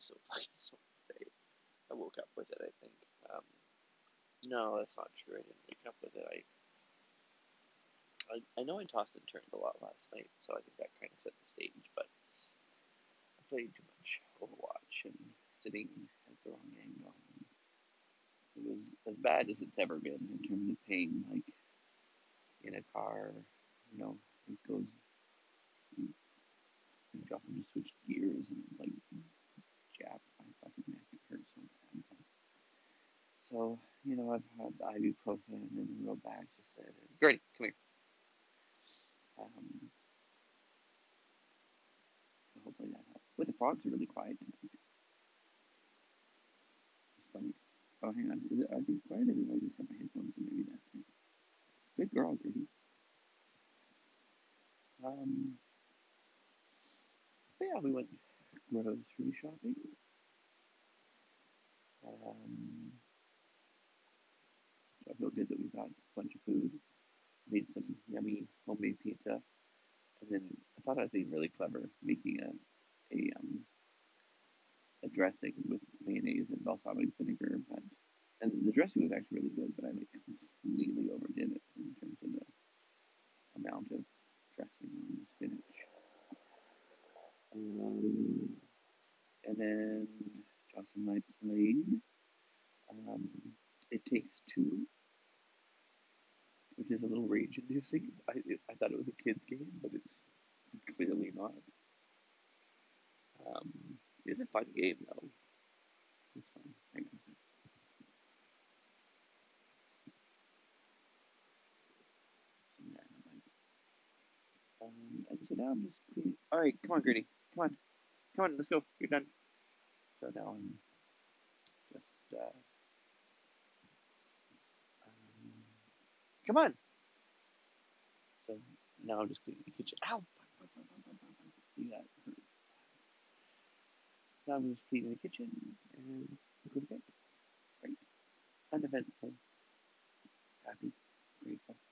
was so fucking sore today. I woke up with it, I think. No, that's not true. I didn't wake up with it. I know I tossed and turned a lot last night, so I think that kind of set the stage, but I played too much Overwatch and sitting at the wrong angle. It was as bad as it's ever been in terms of pain, like in a car, you know, it goes, and Jocelyn just switched gears and like jabbed my fucking neck. It hurt so bad. So, you know, I've had the ibuprofen and the real back just said, Gertie, come here. So hopefully that helps. But the frogs are really quiet tonight. It's funny. Oh, hang on. Is it ugly quiet or did I just have my headphones and maybe that's it? Good girl, Gertie. But yeah, we went grocery shopping. So I feel good that we got a bunch of food. Made some yummy homemade pizza. And then I thought I was being really clever making a dressing with mayonnaise and balsamic vinegar, but and the dressing was actually really good, but I like completely overdid it in terms of the amount of dressing on the spinach. And then Joss and I played It Takes Two, which is a little rage-inducing. I thought it was a kid's game, but it's clearly not. It's a fun game, though. It's fun. Hang on. And so now I'm just cleaning. All right, come on, Gertie. Come on. Come on, let's go. You're done. So now I'm just... come on. So now I'm just cleaning the kitchen. Ow! See that hurt. Now I'm just cleaning the kitchen and go to bed. Great. Uneventful. Happy. Grateful.